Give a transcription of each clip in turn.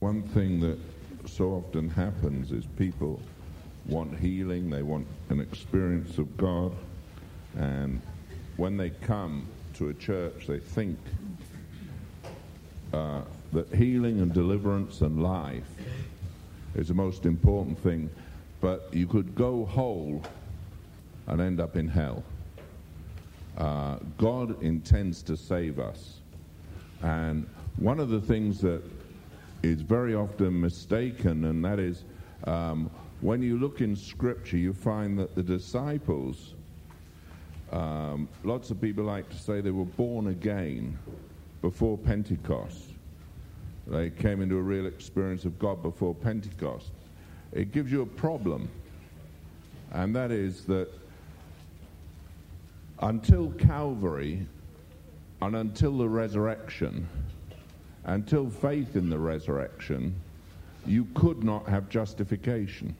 One thing that so often happens is people want healing, they want an experience of God, and when they come to a church they think that healing and deliverance and life is the most important thing, but you could go whole and end up in hell. God intends to save us, and one of the things that is very often mistaken, and that is when you look in Scripture you find that the disciples, lots of people like to say they were born again before Pentecost. They came into a real experience of God before Pentecost. It gives you a problem, and that is that until Calvary and until the resurrection, until faith in the resurrection, you could not have justification.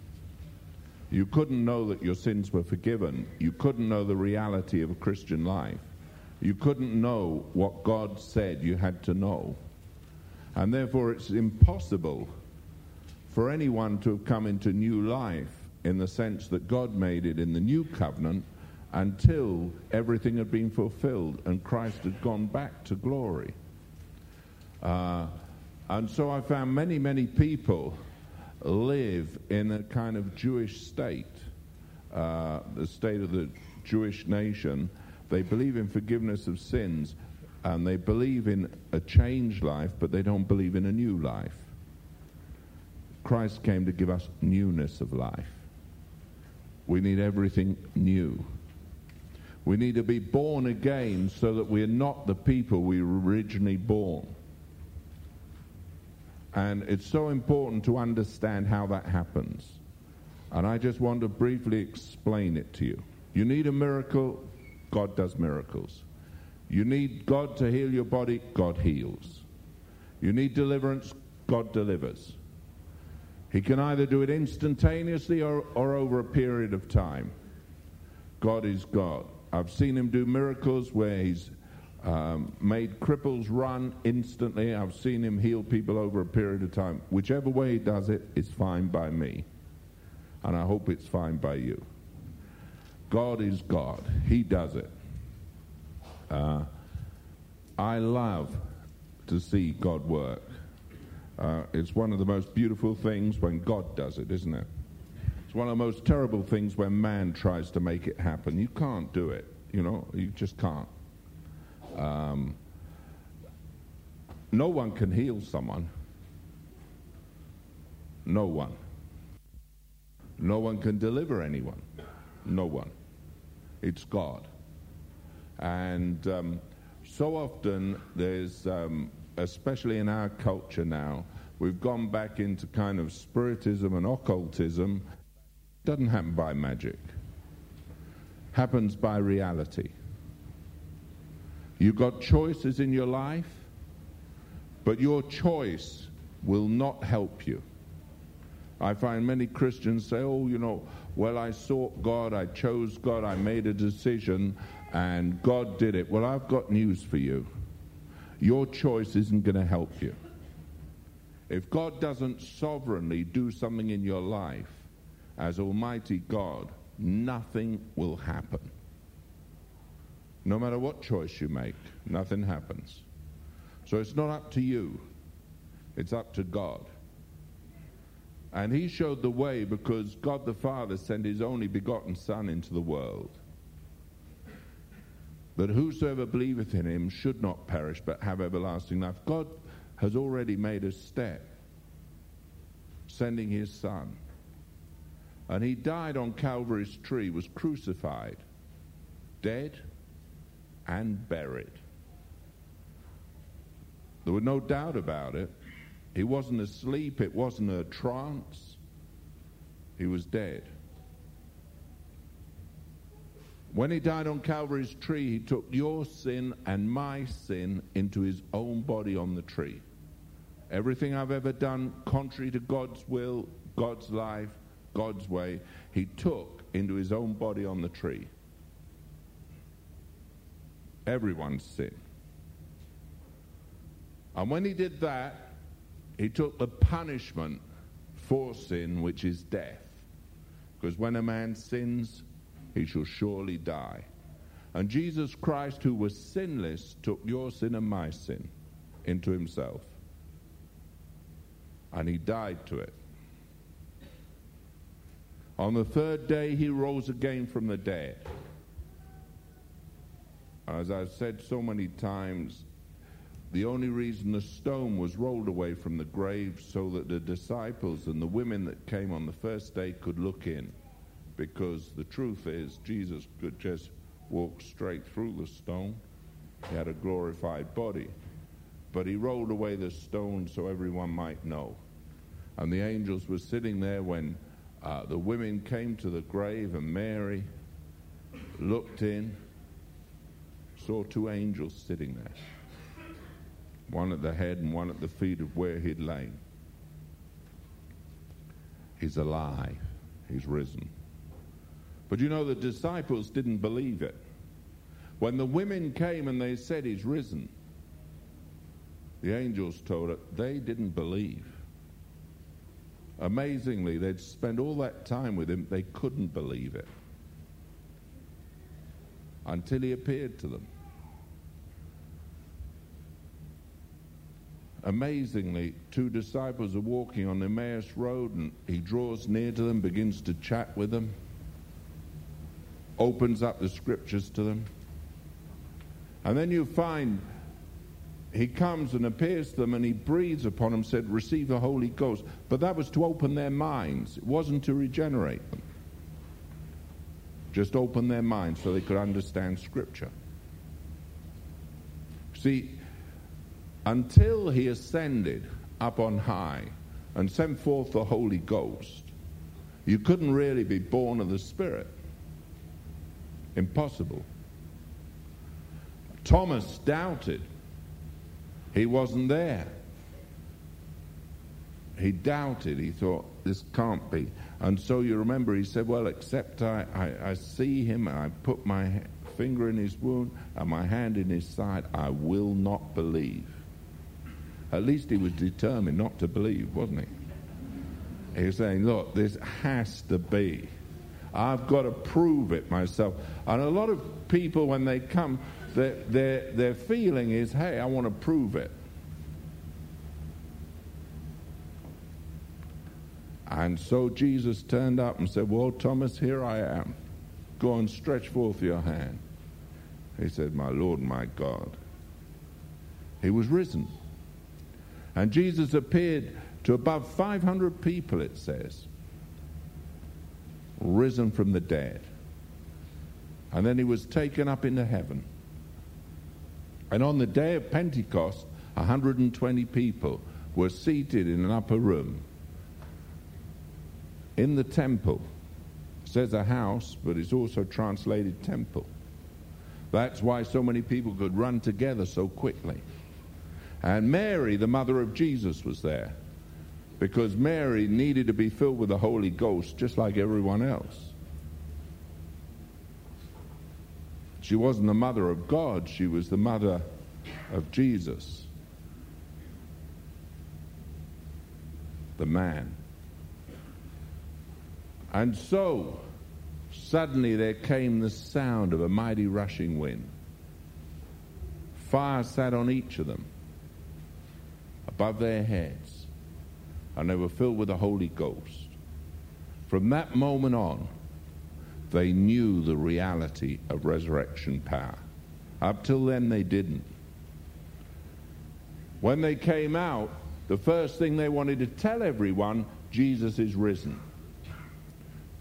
You couldn't know that your sins were forgiven. You couldn't know the reality of a Christian life. You couldn't know what God said you had to know. And therefore it's impossible for anyone to have come into new life in the sense that God made it in the new covenant until everything had been fulfilled and Christ had gone back to glory. And so I found many people live in a kind of Jewish state, the state of the Jewish nation. They believe in forgiveness of sins, and they believe in a changed life, but they don't believe in a new life. Christ came to give us newness of life. We need everything new. We need to be born again so that we're not the people we were originally born. And it's so important to understand how that happens. And I just want to briefly explain it to you. You need a miracle, God does miracles. You need God to heal your body, God heals. You need deliverance, God delivers. He can either do it instantaneously or over a period of time. God is God. I've seen him do miracles where he's made cripples run instantly. I've seen him heal people over a period of time. Whichever way he does it, it's fine by me. And I hope it's fine by you. God is God. He does it. I love to see God work. It's one of the most beautiful things when God does it, isn't it? It's one of the most terrible things when man tries to make it happen. You can't do it, you know. You just can't. No one can heal someone. No one. No one can deliver anyone. No one. It's God. And so often there's, especially in our culture now, we've gone back into kind of spiritism and occultism. Doesn't happen by magic. Happens by reality. You've got choices in your life, but your choice will not help you. I find many Christians say, oh, you know, well, I sought God, I chose God, I made a decision, and God did it. Well, I've got news for you. Your choice isn't going to help you. If God doesn't sovereignly do something in your life, as Almighty God, nothing will happen. No matter what choice you make, nothing happens. So it's not up to you. It's up to God. And he showed the way because God the Father sent his only begotten Son into the world, that whosoever believeth in him should not perish but have everlasting life. God has already made a step, sending his Son. And he died on Calvary's tree, was crucified, dead, and buried. There was no doubt about it. He wasn't asleep, it wasn't a trance. He was dead. When he died on Calvary's tree, he took your sin and my sin into his own body on the tree. Everything I've ever done contrary to God's will, God's life, God's way, he took into his own body on the tree. Everyone's sin. And when he did that, He took the punishment for sin, which is death. Because when a man sins, he shall surely die. And Jesus Christ, who was sinless, took your sin and my sin into himself. And he died to it. On the third day, he rose again from the dead. As I've said so many times, the only reason the stone was rolled away from the grave so that the disciples and the women that came on the first day could look in, because the truth is Jesus could just walk straight through the stone. He had a glorified body, but he rolled away the stone so everyone might know. And the angels were sitting there when the women came to the grave, and Mary looked in, saw two angels sitting there, one at the head and one at the feet of where he'd lain. He's alive. He's risen. But you know, the disciples didn't believe it. When the women came and they said, "He's risen," the angels told it, they didn't believe. Amazingly, they'd spent all that time with him, they couldn't believe it. Until he appeared to them. Amazingly, two disciples are walking on Emmaus Road, and he draws near to them, begins to chat with them, opens up the scriptures to them. And then you find he comes and appears to them, and he breathes upon them, said, "Receive the Holy Ghost." But that was to open their minds. It wasn't to regenerate them. Just open their minds so they could understand scripture. See, until he ascended up on high and sent forth the Holy Ghost, you couldn't really be born of the Spirit. Impossible. Thomas doubted. He wasn't there. He doubted. He thought, this can't be. And so you remember he said, well, except I see him and I put my finger in his wound and my hand in his side, I will not believe. At least he was determined not to believe, wasn't he? He was saying, look, this has to be. I've got to prove it myself. And a lot of people, when they come, their feeling is, hey, I want to prove it. And so Jesus turned up and said, well, Thomas, here I am. Go and stretch forth your hand. He said, my Lord, my God. He was risen. And Jesus appeared to above 500 people, it says, risen from the dead. And then he was taken up into heaven. And on the day of Pentecost, 120 people were seated in an upper room in the temple. It says a house, but it's also translated temple. That's why so many people could run together so quickly. And Mary, the mother of Jesus, was there, because Mary needed to be filled with the Holy Ghost just like everyone else. She wasn't the mother of God, she was the mother of Jesus, the man. And so, suddenly there came the sound of a mighty rushing wind. Fire sat on each of them, above their heads, and they were filled with the Holy Ghost. From that moment on, they knew the reality of resurrection power. Up till then, they didn't. When they came out, the first thing they wanted to tell everyone, Jesus is risen.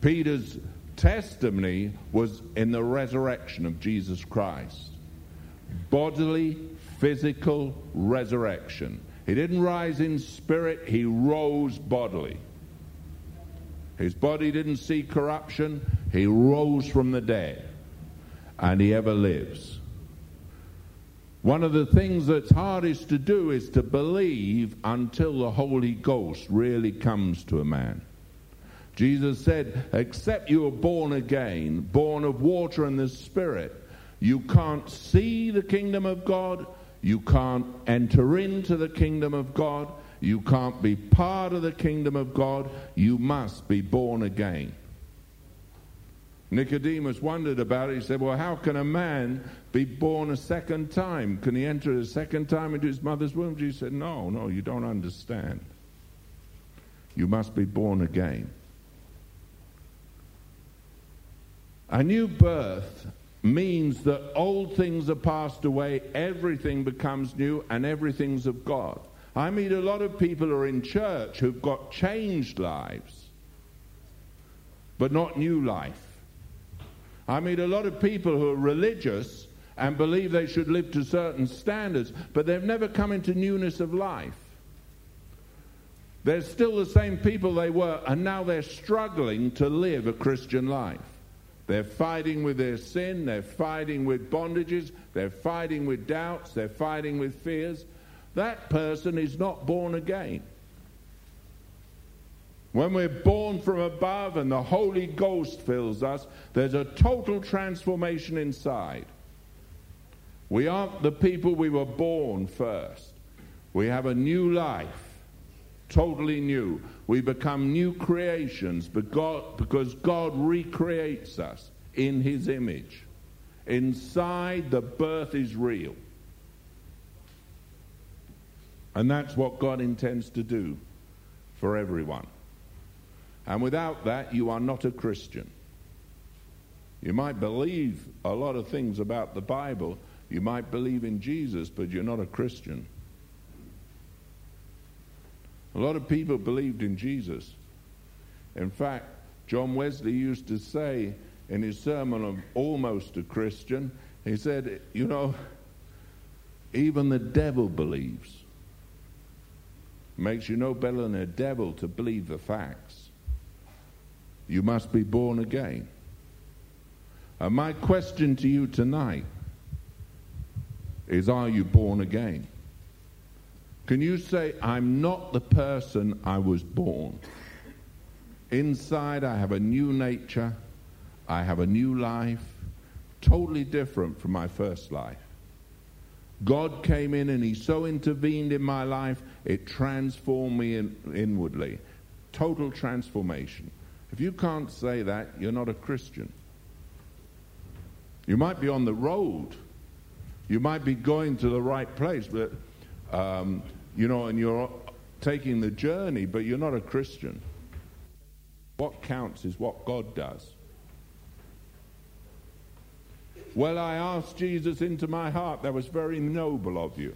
Peter's testimony was in the resurrection of Jesus Christ. Bodily, physical resurrection. He didn't rise in spirit, he rose bodily. His body didn't see corruption, he rose from the dead. And he ever lives. One of the things that's hardest to do is to believe until the Holy Ghost really comes to a man. Jesus said, except you are born again, born of water and the Spirit, you can't see the kingdom of God, you can't enter into the kingdom of God, You can't be part of the kingdom of God. You must be born again. Nicodemus wondered about it. He said, well, how can a man be born a second time? Can he enter a second time into his mother's womb? Jesus said, no, you don't understand. You must be born again. A new birth means that old things are passed away, everything becomes new, and everything's of God. I meet a lot of people who are in church who've got changed lives, but not new life. I meet a lot of people who are religious and believe they should live to certain standards, but they've never come into newness of life. They're still the same people they were, and now they're struggling to live a Christian life. They're fighting with their sin, they're fighting with bondages, they're fighting with doubts, they're fighting with fears. That person is not born again. When we're born from above and the Holy Ghost fills us, there's a total transformation inside. We aren't the people we were born first. We have a new life, totally new. We become new creations because God recreates us in his image. Inside, the birth is real. And that's what God intends to do for everyone. And without that, you are not a Christian. You might believe a lot of things about the Bible. You might believe in Jesus, but you're not a Christian. A lot of people believed in Jesus. In fact, John Wesley used to say in his sermon of Almost a Christian, he said, you know, even the devil believes. Makes you no better than a devil to believe the facts. You must be born again. And my question to you tonight is, are you born again? Can you say, I'm not the person I was born? Inside, I have a new nature. I have a new life, totally different from my first life. God came in and he so intervened in my life, it transformed me inwardly. Total transformation. If you can't say that, you're not a Christian. You might be on the road. You might be going to the right place, but and you're taking the journey, but you're not a Christian. What counts is what God does. Well, I asked Jesus into my heart. That was very noble of you.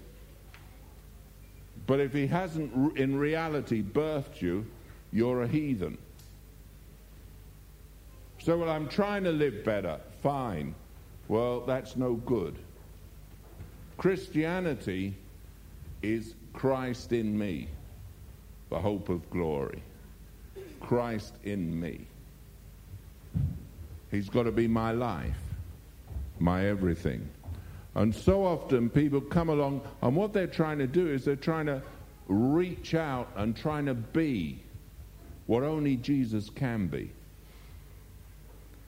But if he hasn't in reality birthed you, you're a heathen. So, well, I'm trying to live better. Fine. Well, that's no good. Christianity is Christ in me, the hope of glory. Christ in me. He's got to be my life, my everything. And so often people come along, and what they're trying to do is they're trying to reach out and trying to be what only Jesus can be.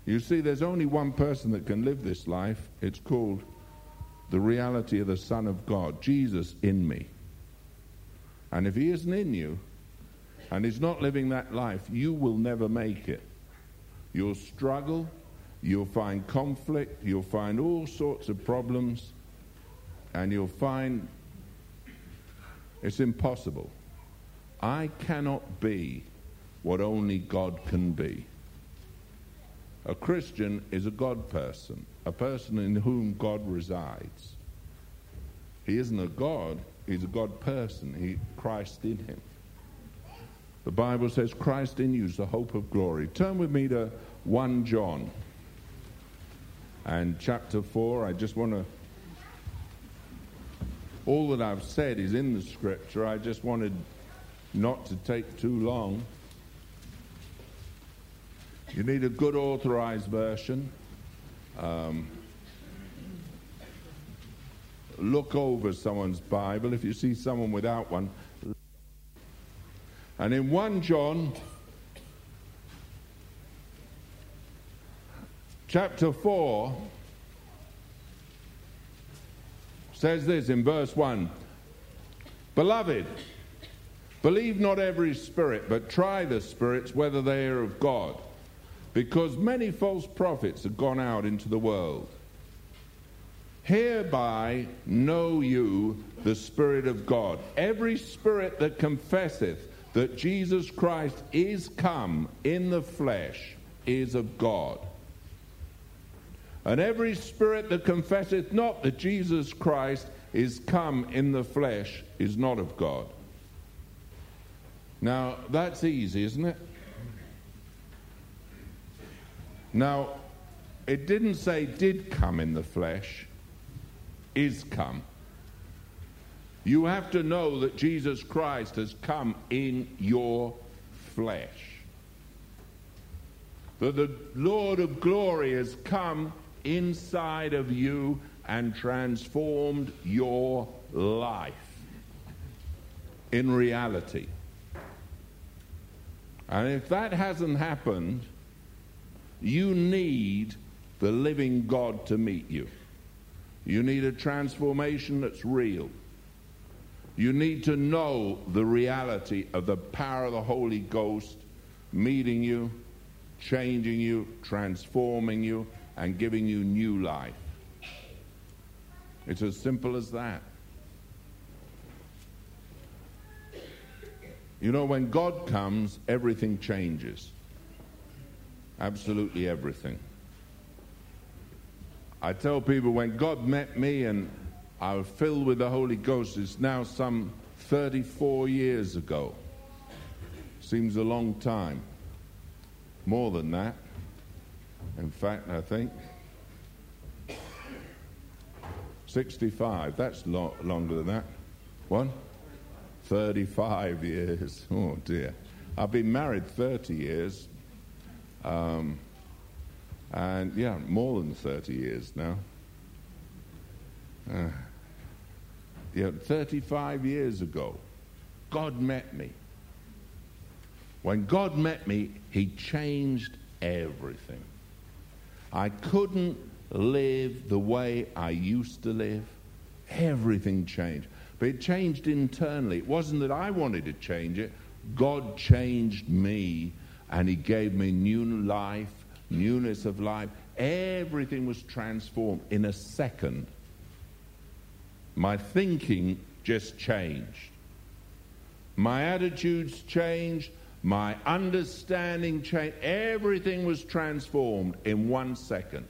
You see, there's only one person that can live this life. It's called the reality of the Son of God, Jesus in me. And if he isn't in you, and he's not living that life, you will never make it. You'll struggle, you'll find conflict, you'll find all sorts of problems, and you'll find it's impossible. I cannot be what only God can be. A Christian is a God person, a person in whom God resides. He isn't a God, he's a God person, Christ in him. The Bible says, Christ in you is the hope of glory. Turn with me to 1 John and chapter 4. I just want to, all that I've said is in the scripture. I just wanted not to take too long. You need a good authorized version. Look over someone's Bible. If you see someone without one. And in 1 John chapter 4 says this in verse 1. Beloved, Believe not every spirit, but try the spirits whether they are of God, because many false prophets have gone out into the world. Hereby know you the Spirit of God. Every spirit that confesseth that Jesus Christ is come in the flesh is of God. And every spirit that confesseth not that Jesus Christ is come in the flesh is not of God. Now, that's easy, isn't it? Now, it didn't say did come in the flesh, is come. You have to know that Jesus Christ has come in your flesh. That the Lord of glory has come inside of you and transformed your life in reality. And if that hasn't happened, you need the living God to meet you. You need a transformation that's real. You need to know the reality of the power of the Holy Ghost meeting you, changing you, transforming you, and giving you new life. It's as simple as that. You know, when God comes, everything changes. Absolutely everything. I tell people when God met me and I was filled with the Holy Ghost, it's now some 34 years ago. Seems a long time. More than that. In fact, I think 65. That's longer than that. 35 years. Oh dear. I've been married 30 years. And yeah, more than 30 years now. 35 years ago, God met me. When God met me, He changed everything. I couldn't live the way I used to live. Everything changed. But it changed internally. It wasn't that I wanted to change it. God changed me, and He gave me new life, newness of life. Everything was transformed in a second. My thinking just changed. My attitudes changed. My understanding changed. Everything was transformed in 1 second.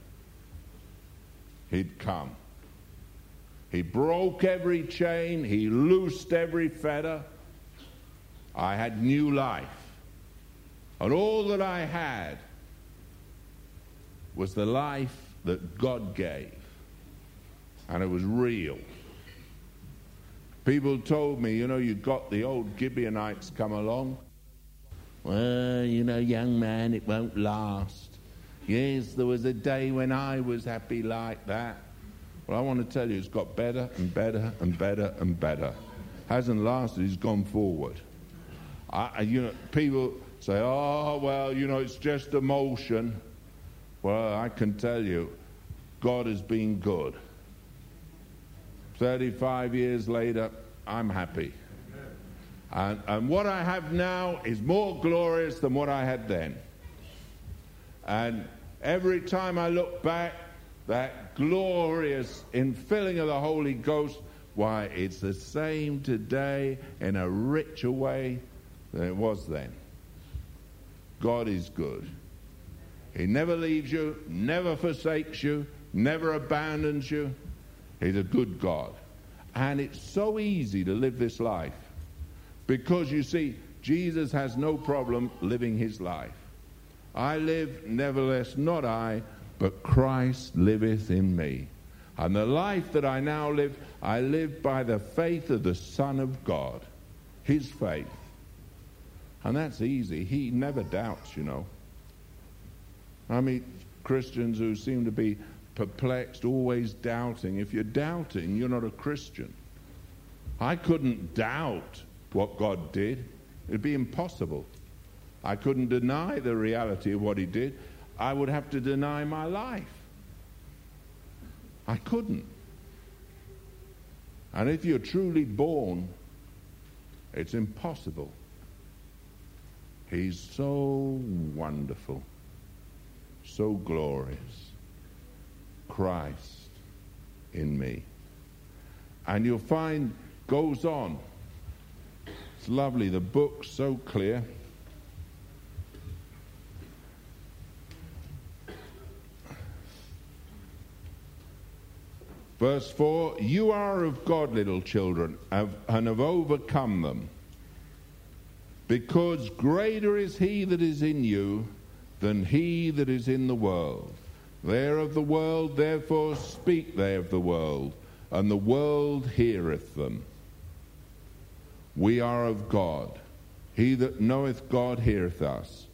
He'd come. He broke every chain. He loosed every fetter. I had new life. And all that I had was the life that God gave. And it was real. People told me, you know, you got the old Gibeonites come along. Well, you know, young man, it won't last. Yes, there was a day when I was happy like that. Well, I want to tell you, it's got better and better and better and better. Hasn't lasted, it's gone forward. You know, people say, oh, well, you know, it's just emotion. Well, I can tell you, God has been good. 35 years later, I'm happy. And what I have now is more glorious than what I had then. And every time I look back, that glorious infilling of the Holy Ghost, why, it's the same today in a richer way than it was then. God is good. He never leaves you, never forsakes you, never abandons you. He's a good God. And it's so easy to live this life because, you see, Jesus has no problem living His life. I live, nevertheless, not I, but Christ liveth in me. And the life that I now live, I live by the faith of the Son of God, His faith. And that's easy. He never doubts, you know. I meet Christians who seem to be perplexed, always doubting. If you're doubting, you're not a Christian. I couldn't doubt what God did. It'd be impossible. I couldn't deny the reality of what He did. I would have to deny my life. I couldn't. And if you're truly born It's impossible. He's so wonderful, so glorious, Christ in me. And you'll find goes on. It's lovely, the book's so clear. Verse 4, you are of God, little children, and have overcome them, because greater is he that is in you than he that is in the world. They are of the world, therefore speak they of the world, and the world heareth them. We are of God. He that knoweth God heareth us.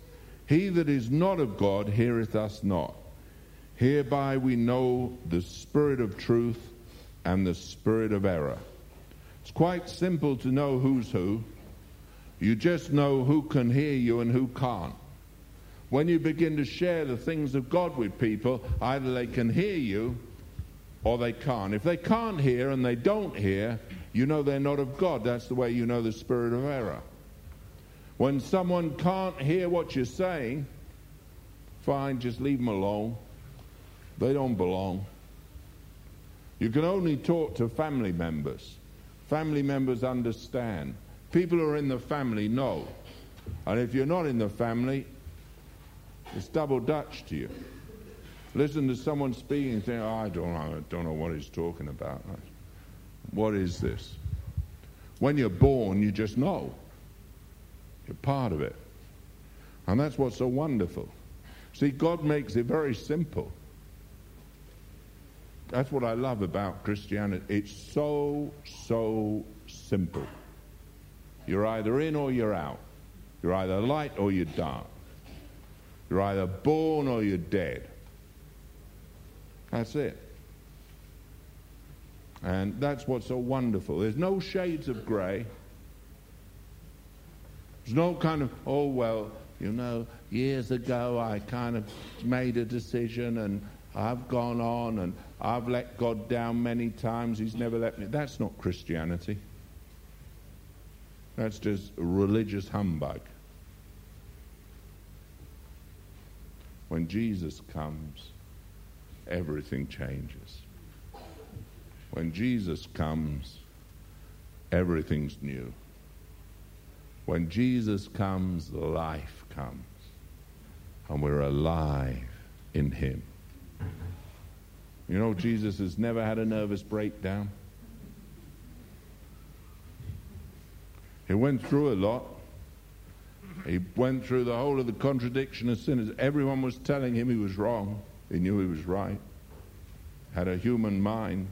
He that is not of God heareth us not. Hereby we know the spirit of truth and the spirit of error. It's quite simple to know who's who. You just know who can hear you and who can't. When you begin to share the things of God with people, either they can hear you or they can't. If they can't hear and they don't hear, you know they're not of God. That's the way you know the spirit of error. When someone can't hear what you're saying, fine, just leave them alone. They don't belong. You can only talk to family members. Family members understand. People who are in the family know. And if you're not in the family, it's double Dutch to you. Listen to someone speaking and think, oh, I don't know what he's talking about. What is this? When you're born, you just know. You're part of it. And that's what's so wonderful. See, God makes it very simple. That's what I love about Christianity. It's so simple. You're either in or you're out. You're either light or you're dark. You're either born or you're dead. That's it. And that's what's so wonderful. There's no shades of grey. There's no kind of, oh, well, you know, years ago I kind of made a decision and I've gone on and I've let God down many times. He's never let me. That's not Christianity. That's just religious humbug. When Jesus comes, everything changes. When Jesus comes, everything's new. When Jesus comes, life comes. And we're alive in him. You know, Jesus has never had a nervous breakdown. He went through a lot. He went through the whole of the contradiction of sinners. Everyone was telling him he was wrong. He knew he was right. Had a human mind.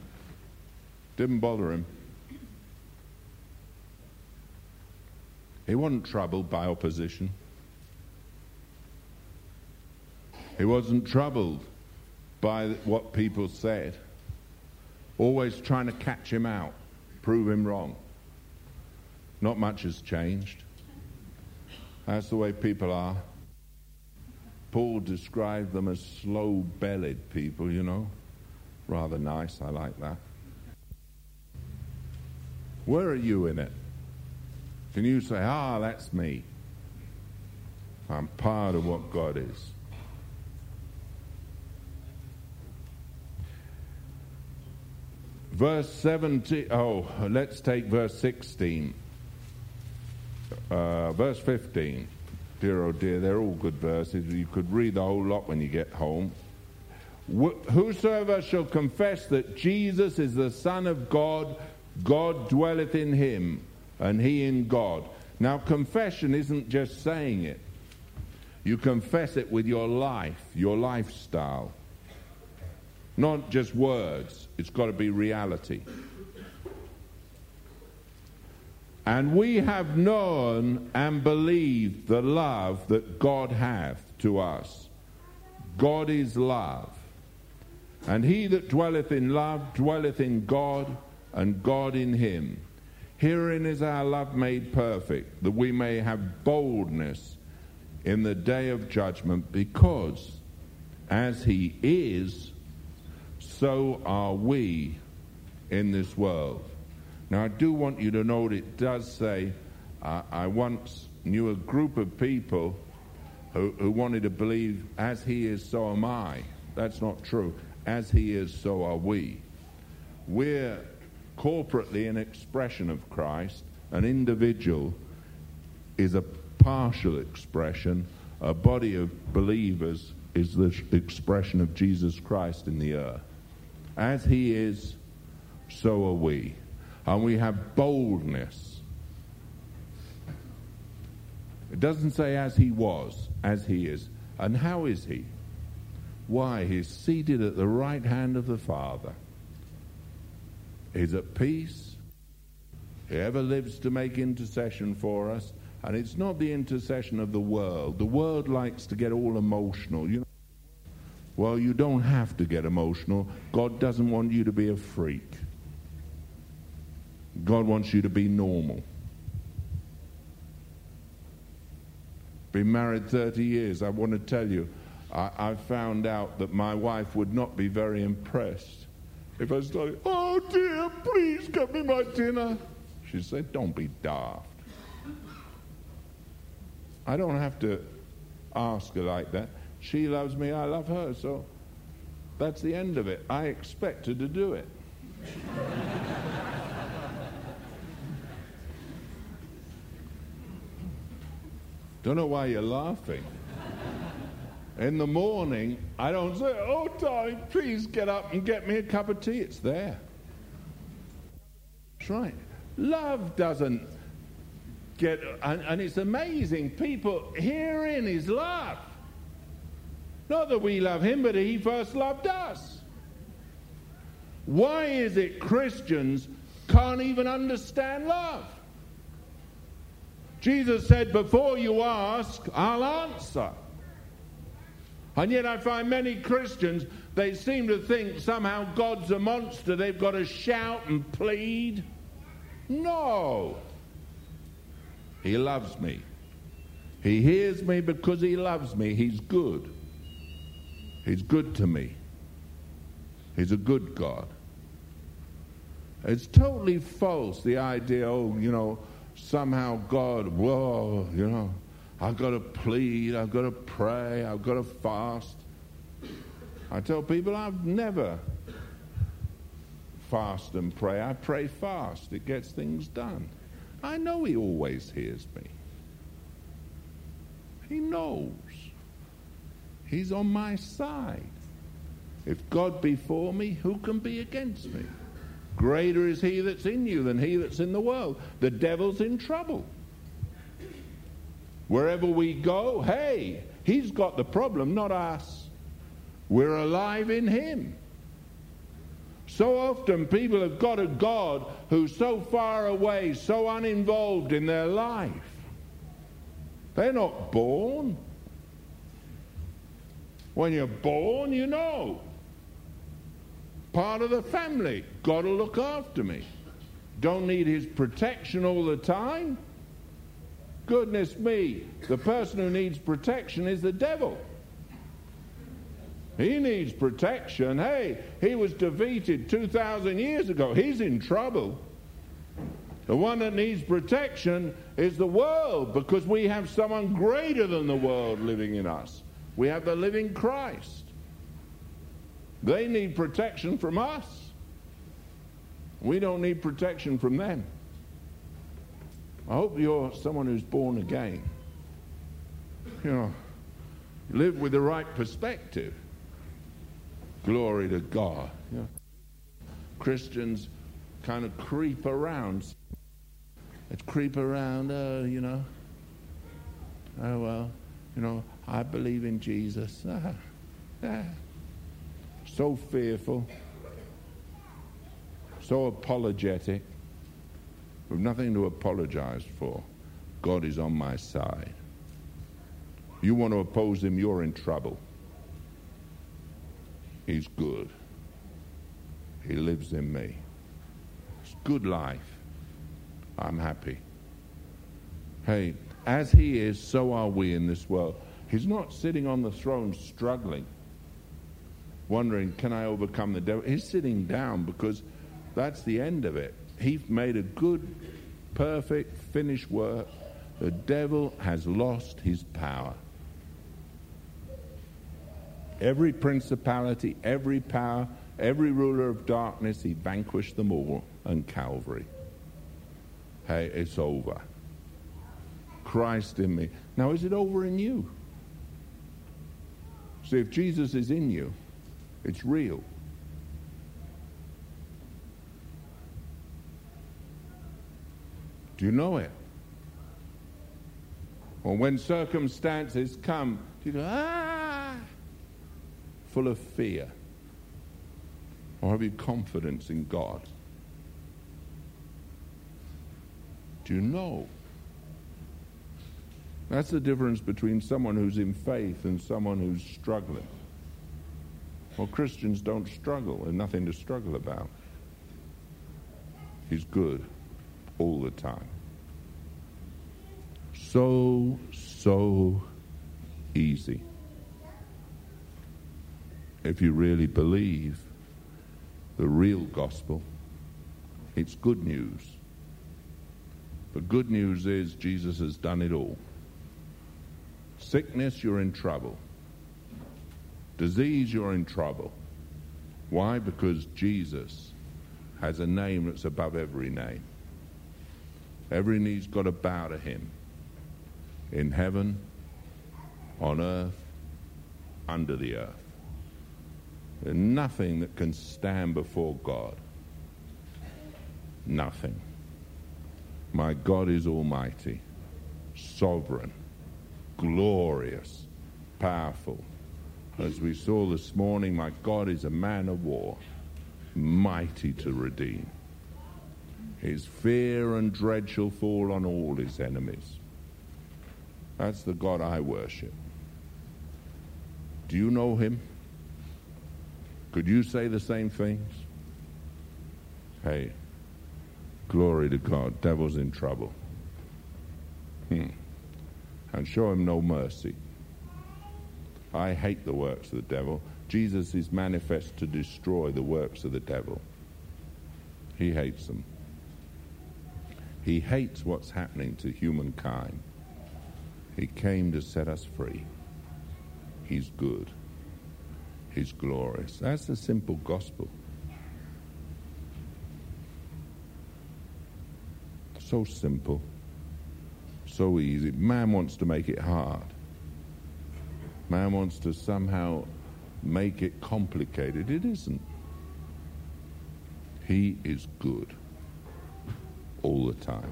Didn't bother him. He wasn't troubled by opposition. He wasn't troubled by what people said, always trying to catch him out, prove him wrong. Not much has changed. That's the way people are. Paul described them as slow-bellied people, you know. Rather nice, I like that. Where are you in it? Can you say, that's me? I'm part of what God is. Verse 17, let's take verse 16. Verse 15. Dear, oh dear, they're all good verses. You could read the whole lot when you get home. Whosoever shall confess that Jesus is the Son of God, God dwelleth in him, and he in God. Now, confession isn't just saying it. You confess it with your life, your lifestyle. Not just words, it's got to be reality. And we have known and believed the love that God hath to us. God is love. And he that dwelleth in love dwelleth in God, and God in him. Herein is our love made perfect, that we may have boldness in the day of judgment, because as he is, so are we in this world. Now I do want you to know what it does say I once knew a group of people who wanted to believe, as he is, so am I. That's not true. As he is, so are we. We're corporately an expression of Christ. An individual is a partial expression. A body of believers is the expression of Jesus Christ in the earth. As he is, so are we. And we have boldness. It doesn't say as he was, as he is. And how is he? Why, he's seated at the right hand of the Father. He's at peace. He ever lives to make intercession for us. And it's not the intercession of the world. The world likes to get all emotional. You know? Well, you don't have to get emotional. God doesn't want you to be a freak. God wants you to be normal. Been married 30 years. I want to tell you, I found out that my wife would not be very impressed if I started, "Oh dear, please get me my dinner." She said, "Don't be daft." I don't have to ask her like that. She loves me, I love her, so that's the end of it. I expect her to do it. Don't know why you're laughing. In the morning, I don't say, "Oh, darling, please get up and get me a cup of tea." It's there. That's right. Love doesn't get... And it's amazing. People, herein is love. Not that we love him, but he first loved us. Why is it Christians can't even understand love? Jesus said, "Before you ask, I'll answer." And yet I find many Christians, they seem to think somehow God's a monster, they've got to shout and plead. No. He loves me. He hears me because he loves me. He's good. He's good to me. He's a good God. It's totally false, the idea, oh, you know, somehow God, whoa, you know, I've got to plead, I've got to pray, I've got to fast. I tell people I've never fasted and pray. I pray fast. It gets things done. I know he always hears me. He knows. He's on my side. If God be for me, who can be against me? Greater is he that's in you than he that's in the world. The devil's in trouble. Wherever we go, hey, he's got the problem, not us. We're alive in him. So often people have got a God who's so far away, so uninvolved in their life. They're not born. When you're born, you know. Part of the family. God will look after me. Don't need his protection all the time. Goodness me, the person who needs protection is the devil. He needs protection. Hey, he was defeated 2,000 years ago. He's in trouble. The one that needs protection is the world, because we have someone greater than the world living in us. We have the living Christ. They need protection from us. We don't need protection from them. I hope you're someone who's born again. You know, live with the right perspective. Glory to God. You know, Christians kind of creep around. They creep around, oh, you know. Oh, well, you know, I believe in Jesus. So fearful. So apologetic. With nothing to apologize for. God is on my side. You want to oppose him, you're in trouble. He's good. He lives in me. It's good life. I'm happy. Hey, as he is, so are we in this world. He's not sitting on the throne struggling, wondering, can I overcome the devil? He's sitting down because that's the end of it. He made a good perfect, finished work, the devil has lost his power. Every principality, every power, every ruler of darkness, he vanquished them all on Calvary. Hey, it's over. Christ in me. Now, is it over in you? See, if Jesus is in you, it's real. Do you know it? Or when circumstances come, do you go, ah, full of fear? Or have you confidence in God? Do you know? That's the difference between someone who's in faith and someone who's struggling. Well, Christians don't struggle, and nothing to struggle about. He's good all the time. So easy. If you really believe the real gospel, it's good news. The good news is Jesus has done it all. Sickness, you're in trouble. Disease, you're in trouble. Why? Because Jesus has a name that's above every name. Every knee's got to bow to him. In heaven, on earth, under the earth. There's nothing that can stand before God. Nothing. My God is almighty, sovereign, glorious, powerful. As we saw this morning, my God is a man of war, mighty to redeem. His fear and dread shall fall on all his enemies. That's the God I worship. Do you know him? Could you say the same things? Hey, glory to God, devil's in trouble. And show him no mercy. I hate the works of the devil. Jesus is manifest to destroy the works of the devil. He hates them. He hates what's happening to humankind. He came to set us free. He's good. He's glorious. That's the simple gospel. So simple. So easy. Man wants to make it hard. Man wants to somehow make it complicated. It isn't. He is good all the time.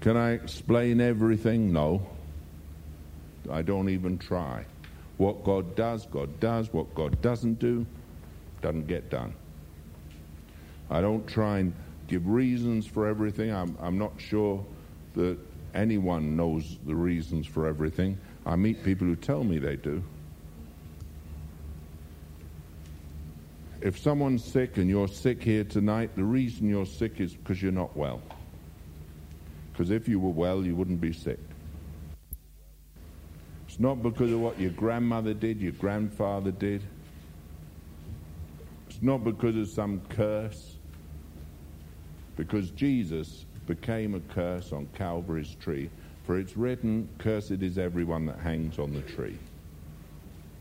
Can I explain everything? No. I don't even try. What God does. What God doesn't do, doesn't get done. I don't try and give reasons for everything. I'm not sure that anyone knows the reasons for everything. I meet people who tell me they do. If someone's sick and you're sick here tonight, the reason you're sick is because you're not well. Because if you were well, you wouldn't be sick. It's not because of what your grandmother did, your grandfather did. It's not because of some curse. Because Jesus became a curse on Calvary's tree. For it's written, cursed is everyone that hangs on the tree.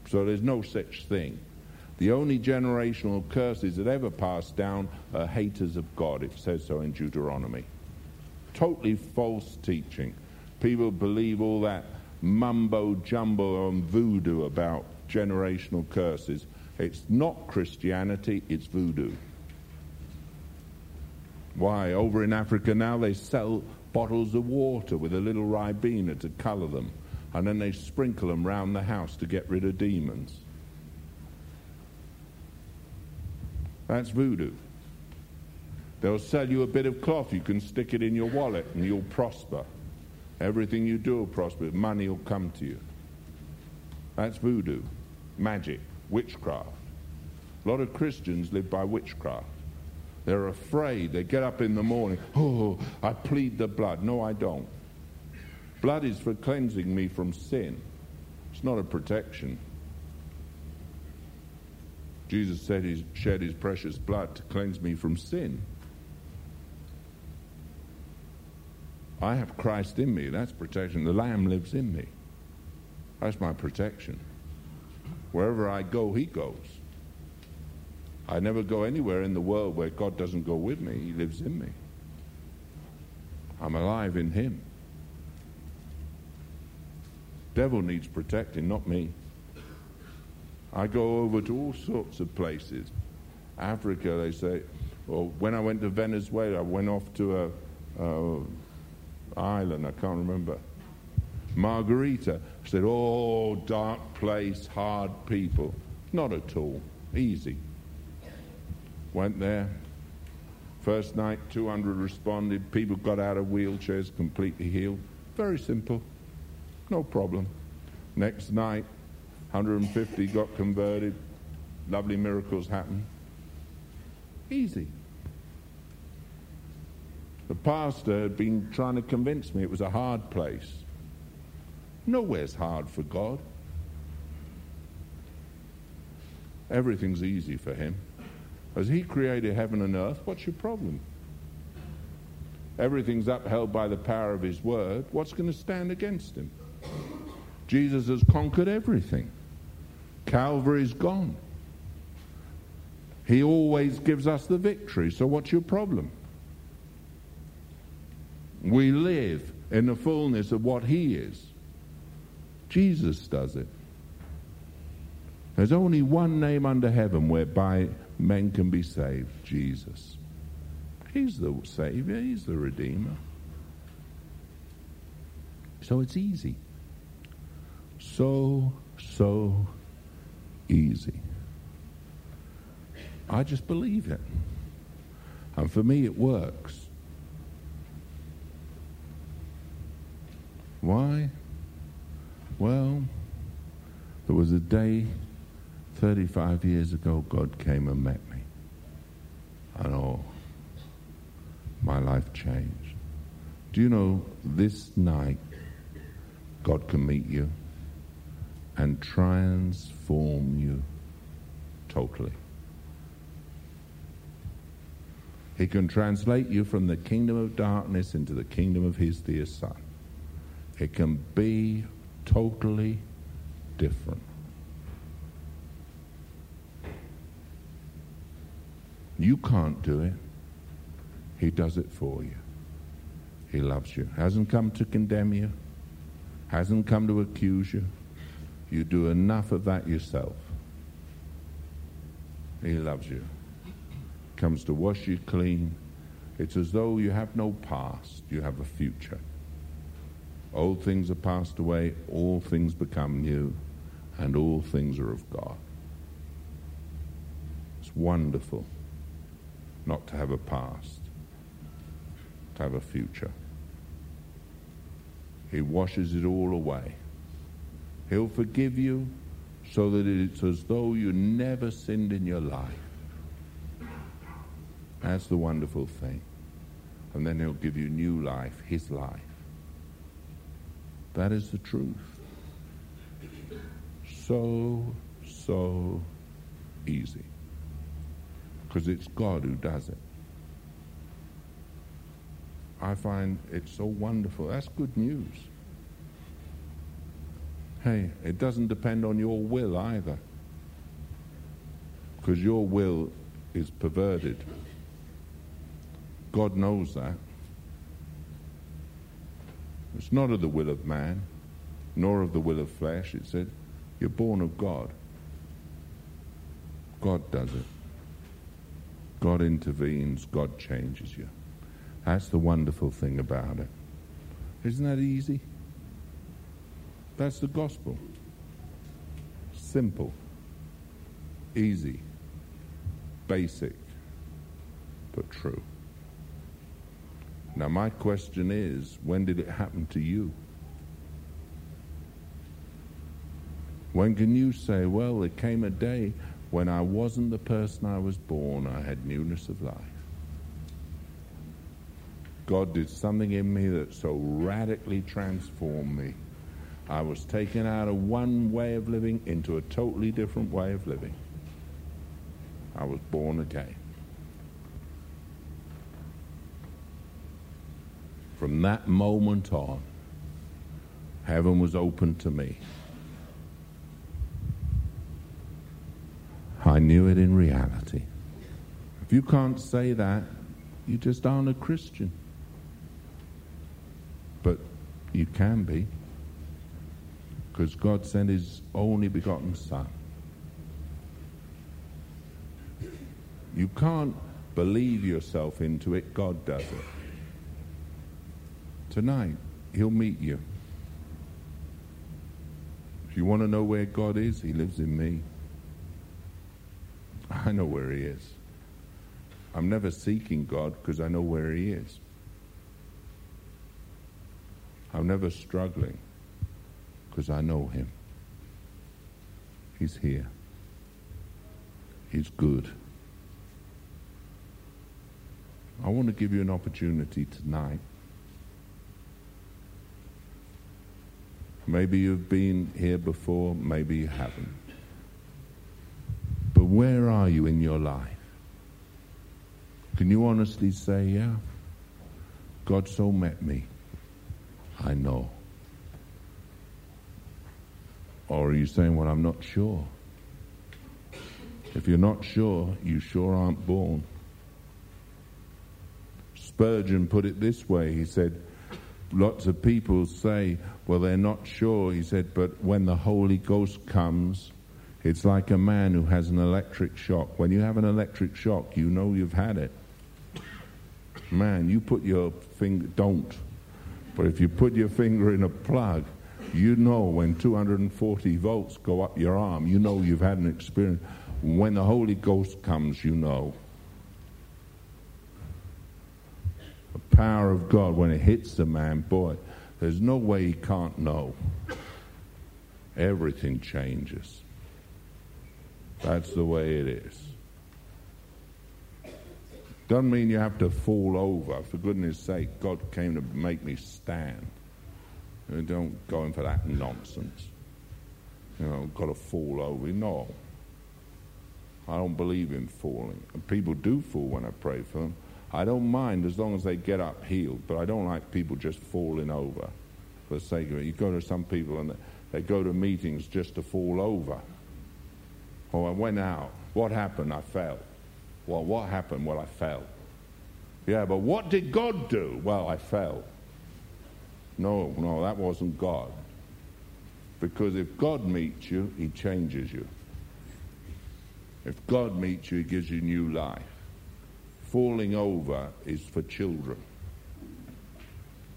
So there's no such thing. The only generational curses that ever passed down are haters of God. It says so in Deuteronomy. Totally false teaching. People believe all that mumbo jumbo and voodoo about generational curses. It's not Christianity, it's voodoo. Why? Over in Africa now they sell bottles of water with a little ribena to colour them, and then they sprinkle them round the house to get rid of demons. That's voodoo. They'll sell you a bit of cloth, you can stick it in your wallet and you'll prosper. Everything you do will prosper, money will come to you. That's voodoo, magic, witchcraft. A lot of Christians live by witchcraft. They're afraid, they get up in the morning, oh, I plead the blood. No, I don't. Blood is for cleansing me from sin. It's not a protection. Jesus said he shed his precious blood to cleanse me from sin. I have Christ in me. That's protection. The Lamb lives in me. That's my protection. Wherever I go, he goes. I never go anywhere in the world where God doesn't go with me. He lives in me. I'm alive in him. Devil needs protecting, not me. I go over to all sorts of places. Africa, they say. Or when I went to Venezuela, I went off to an island, I can't remember. Margarita. I said, oh, dark place, hard people. Not at all. Easy. Went there. First night, 200 responded. People got out of wheelchairs, completely healed. Very simple. No problem. Next night, 150 got converted. Lovely miracles happened. Easy. The pastor had been trying to convince me it was a hard place. Nowhere's hard for God. Everything's easy for him. As he created heaven and earth, what's your problem? Everything's upheld by the power of his word. What's going to stand against him? Jesus has conquered everything. Calvary's gone. He always gives us the victory, so what's your problem? We live in the fullness of what he is. Jesus does it. There's only one name under heaven whereby men can be saved, Jesus. He's the Savior, he's the Redeemer. So it's easy. So easy. I just believe it. And for me, it works. Why? Well, there was a day 35 years ago, God came and met me. And oh, my life changed. Do you know, this night, God can meet you and transform you totally. He can translate you from the kingdom of darkness into the kingdom of his dear Son. It can be totally different. You can't do it. He does it for you. He loves you. Hasn't come to condemn you. Hasn't come to accuse you. You do enough of that yourself. He loves you. Comes to wash you clean. It's as though you have no past, you have a future. Old things are passed away, all things become new, and all things are of God. It's wonderful not to have a past, to have a future. He washes it all away. He'll forgive you so that it's as though you never sinned in your life. That's the wonderful thing. And then he'll give you new life, his life. That is the truth. So easy. Because it's God who does it. I find it so wonderful. That's good news. Hey, it doesn't depend on your will either. Because your will is perverted. God knows that. It's not of the will of man, nor of the will of flesh. It said, you're born of God. God does it. God intervenes. God changes you. That's the wonderful thing about it. Isn't that easy? That's the gospel. Simple. Easy. Basic. But true. Now, my question is, when did it happen to you? When can you say, well, there came a day when I wasn't the person I was born, I had newness of life. God did something in me that so radically transformed me. I was taken out of one way of living into a totally different way of living. I was born again. From that moment on, heaven was open to me. I knew it in reality. If you can't say that, you just aren't a Christian. But you can be, because God sent His only begotten Son. You can't believe yourself into it. God does it. Tonight, He'll meet you. If you want to know where God is, He lives in me. I know where He is. I'm never seeking God because I know where He is. I'm never struggling because I know Him. He's here. He's good. I want to give you an opportunity tonight. Maybe you've been here before, maybe you haven't. But where are you in your life? Can you honestly say, yeah, God so met me, I know? Or are you saying, well, I'm not sure? If you're not sure, you sure aren't born. Spurgeon put it this way, he said, lots of people say, well, they're not sure, he said, but when the Holy Ghost comes, it's like a man who has an electric shock. When you have an electric shock, you know you've had it. Man, you put your finger, don't, but if you put your finger in a plug, you know when 240 volts go up your arm, you know you've had an experience. When the Holy Ghost comes, you know. Power of God, when it hits the man, boy, there's no way he can't know. Everything changes. That's the way it is. Doesn't mean you have to fall over. For goodness sake, God came to make me stand. You don't go in for that nonsense. You know, got to fall over. No. I don't believe in falling. And people do fall when I pray for them. I don't mind as long as they get up healed, but I don't like people just falling over for the sake of it. You go to some people and they go to meetings just to fall over. Oh, I went out. What happened? I fell. Well, what happened? Well, I fell. Yeah, but what did God do? Well, I fell. No, that wasn't God. Because if God meets you, He changes you. If God meets you, He gives you new life. Falling over is for children.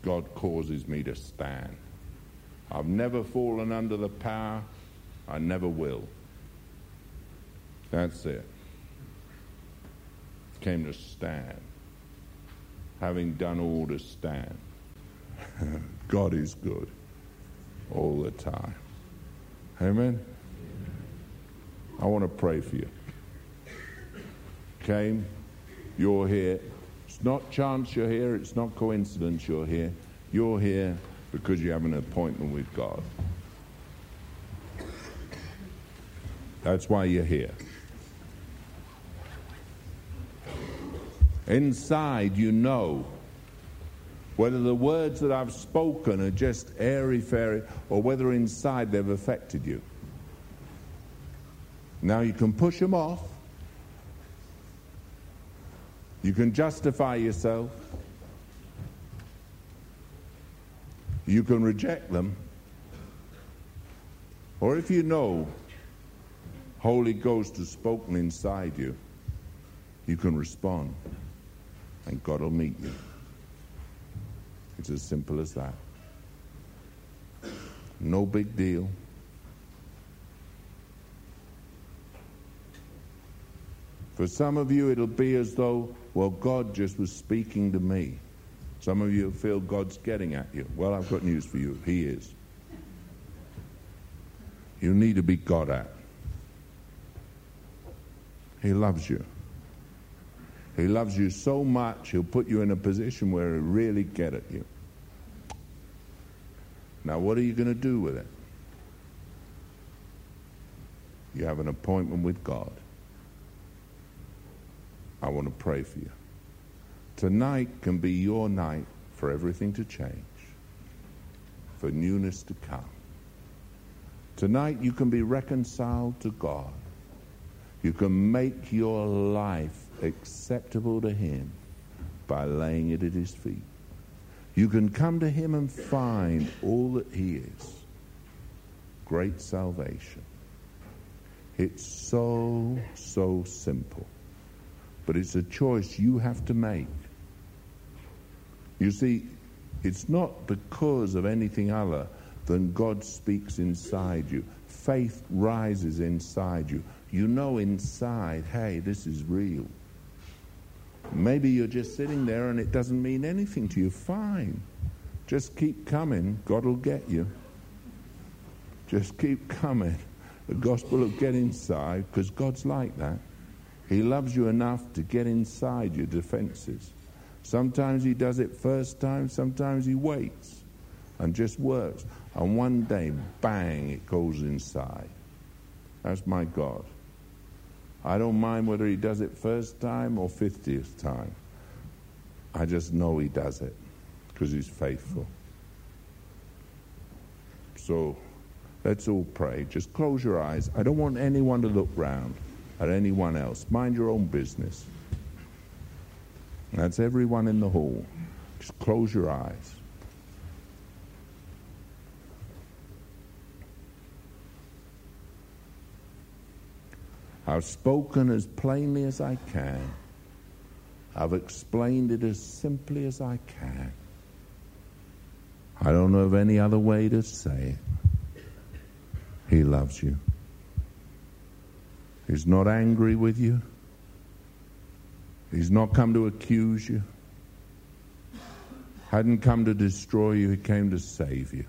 God causes me to stand. I've never fallen under the power. I never will. That's it. Came to stand. Having done all to stand. God is good all the time. Amen? I want to pray for you. Came. You're here. It's not chance you're here. It's not coincidence you're here. You're here because you have an appointment with God. That's why you're here. Inside, you know whether the words that I've spoken are just airy-fairy or whether inside they've affected you. Now you can push them off. You can justify yourself. You can reject them. Or if you know Holy Ghost has spoken inside you, you can respond and God will meet you. It's as simple as that. No big deal. For some of you, it'll be as though, well, God just was speaking to me. Some of you feel God's getting at you. Well, I've got news for you. He is. You need to be got at. He loves you. He loves you so much, He'll put you in a position where He'll really get at you. Now, what are you going to do with it? You have an appointment with God. I want to pray for you. Tonight can be your night for everything to change, for newness to come. Tonight you can be reconciled to God. You can make your life acceptable to Him by laying it at His feet. You can come to Him and find all that He is. Great salvation. It's so, so simple. But it's a choice you have to make. You see, it's not because of anything other than God speaks inside you. Faith rises inside you. You know inside, hey, this is real. Maybe you're just sitting there and it doesn't mean anything to you. Fine. Just keep coming. God will get you. Just keep coming. The gospel will get inside, because God's like that. He loves you enough to get inside your defenses. Sometimes He does it first time, sometimes He waits and just works. And one day, bang, it goes inside. That's my God. I don't mind whether He does it first time or 50th time. I just know He does it because He's faithful. So let's all pray. Just close your eyes. I don't want anyone to look round at anyone else. Mind your own business. That's everyone in the hall. Just close your eyes. I've spoken as plainly as I can. I've explained it as simply as I can. I don't know of any other way to say it. He loves you. He's not angry with you. He's not come to accuse you. Hadn't come to destroy you, He came to save you.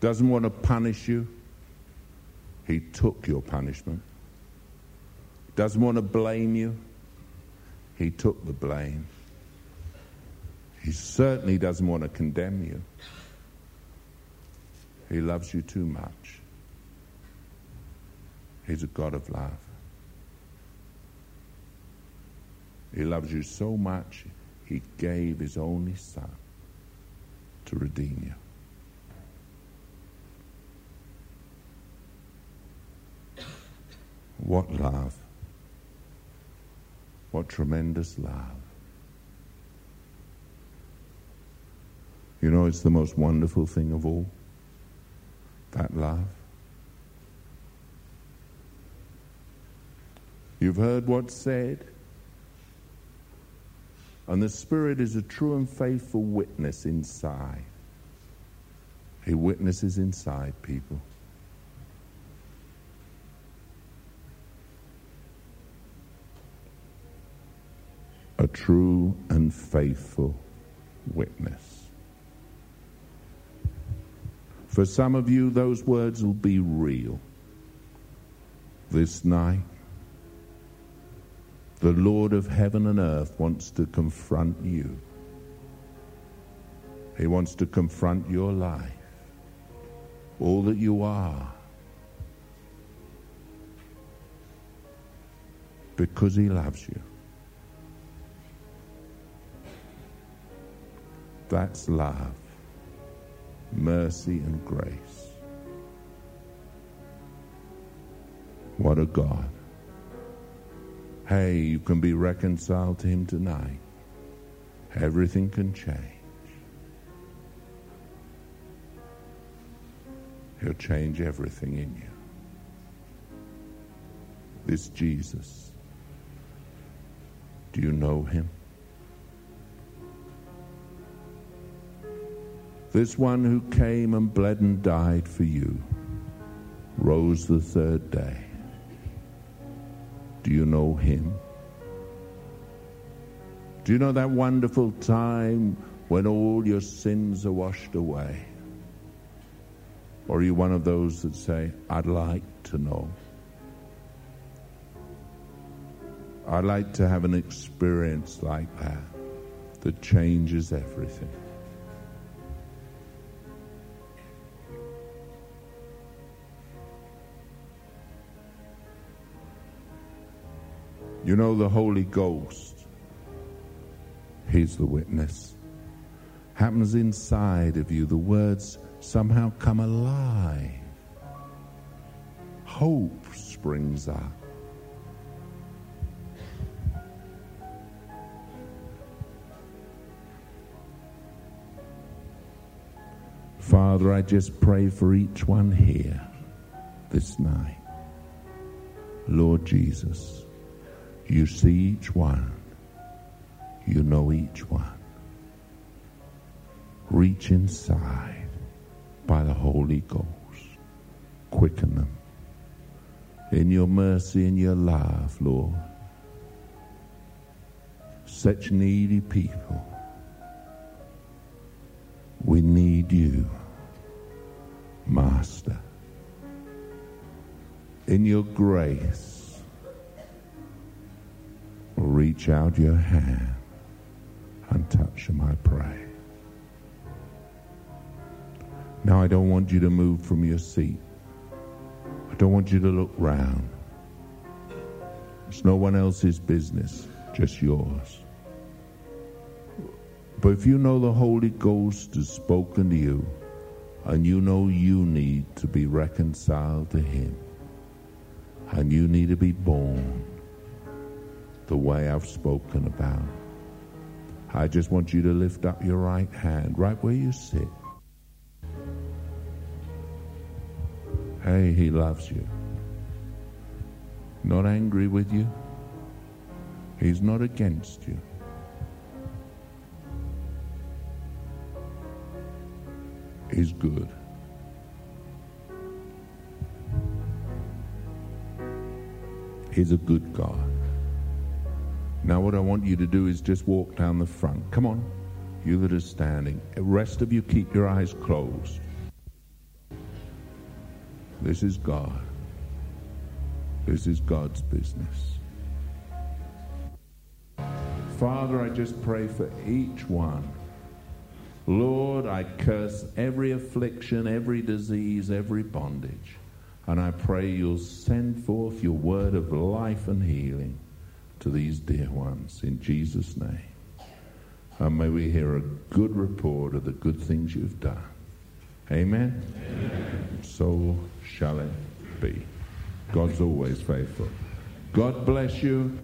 Doesn't want to punish you. He took your punishment. Doesn't want to blame you. He took the blame. He certainly doesn't want to condemn you. He loves you too much. He's a God of love. He loves you so much, He gave His only Son to redeem you. What love. What tremendous love. You know, it's the most wonderful thing of all, that love. You've heard what's said, and the Spirit is a true and faithful witness inside. He witnesses inside people. A true and faithful witness. For some of you, those words will be real. This night, the Lord of heaven and earth wants to confront you. He wants to confront your life, all that you are, because He loves you. That's love, mercy and grace. What a God. Hey, you can be reconciled to Him tonight. Everything can change. He'll change everything in you. This Jesus, do you know Him? This one who came and bled and died for you, rose the third day. Do you know Him? Do you know that wonderful time when all your sins are washed away? Or are you one of those that say, I'd like to know. I'd like to have an experience like that changes everything. You know the Holy Ghost. He's the witness. Happens inside of you. The words somehow come alive. Hope springs up. Father, I just pray for each one here this night. Lord Jesus, you see each one. You know each one. Reach inside by the Holy Ghost. Quicken them. In your mercy and your love, Lord. Such needy people. We need you, Master. In your grace, reach out your hand and touch them, I pray. Now I don't want you to move from your seat. I don't want you to look round. It's no one else's business, just yours. But if you know the Holy Ghost has spoken to you, and you know you need to be reconciled to Him, and you need to be born the way I've spoken about, I just want you to lift up your right hand right where you sit. Hey, He loves you. Not angry with you. He's not against you. Is good. He's a good God. Now what I want you to do is just walk down the front. Come on, you that are standing. The rest of you keep your eyes closed. This is God. This is God's business. Father, I just pray for each one. Lord, I curse every affliction, every disease, every bondage. And I pray you'll send forth your word of life and healing to these dear ones in Jesus' name. And may we hear a good report of the good things you've done. Amen? Amen. So shall it be. God's always faithful. God bless you.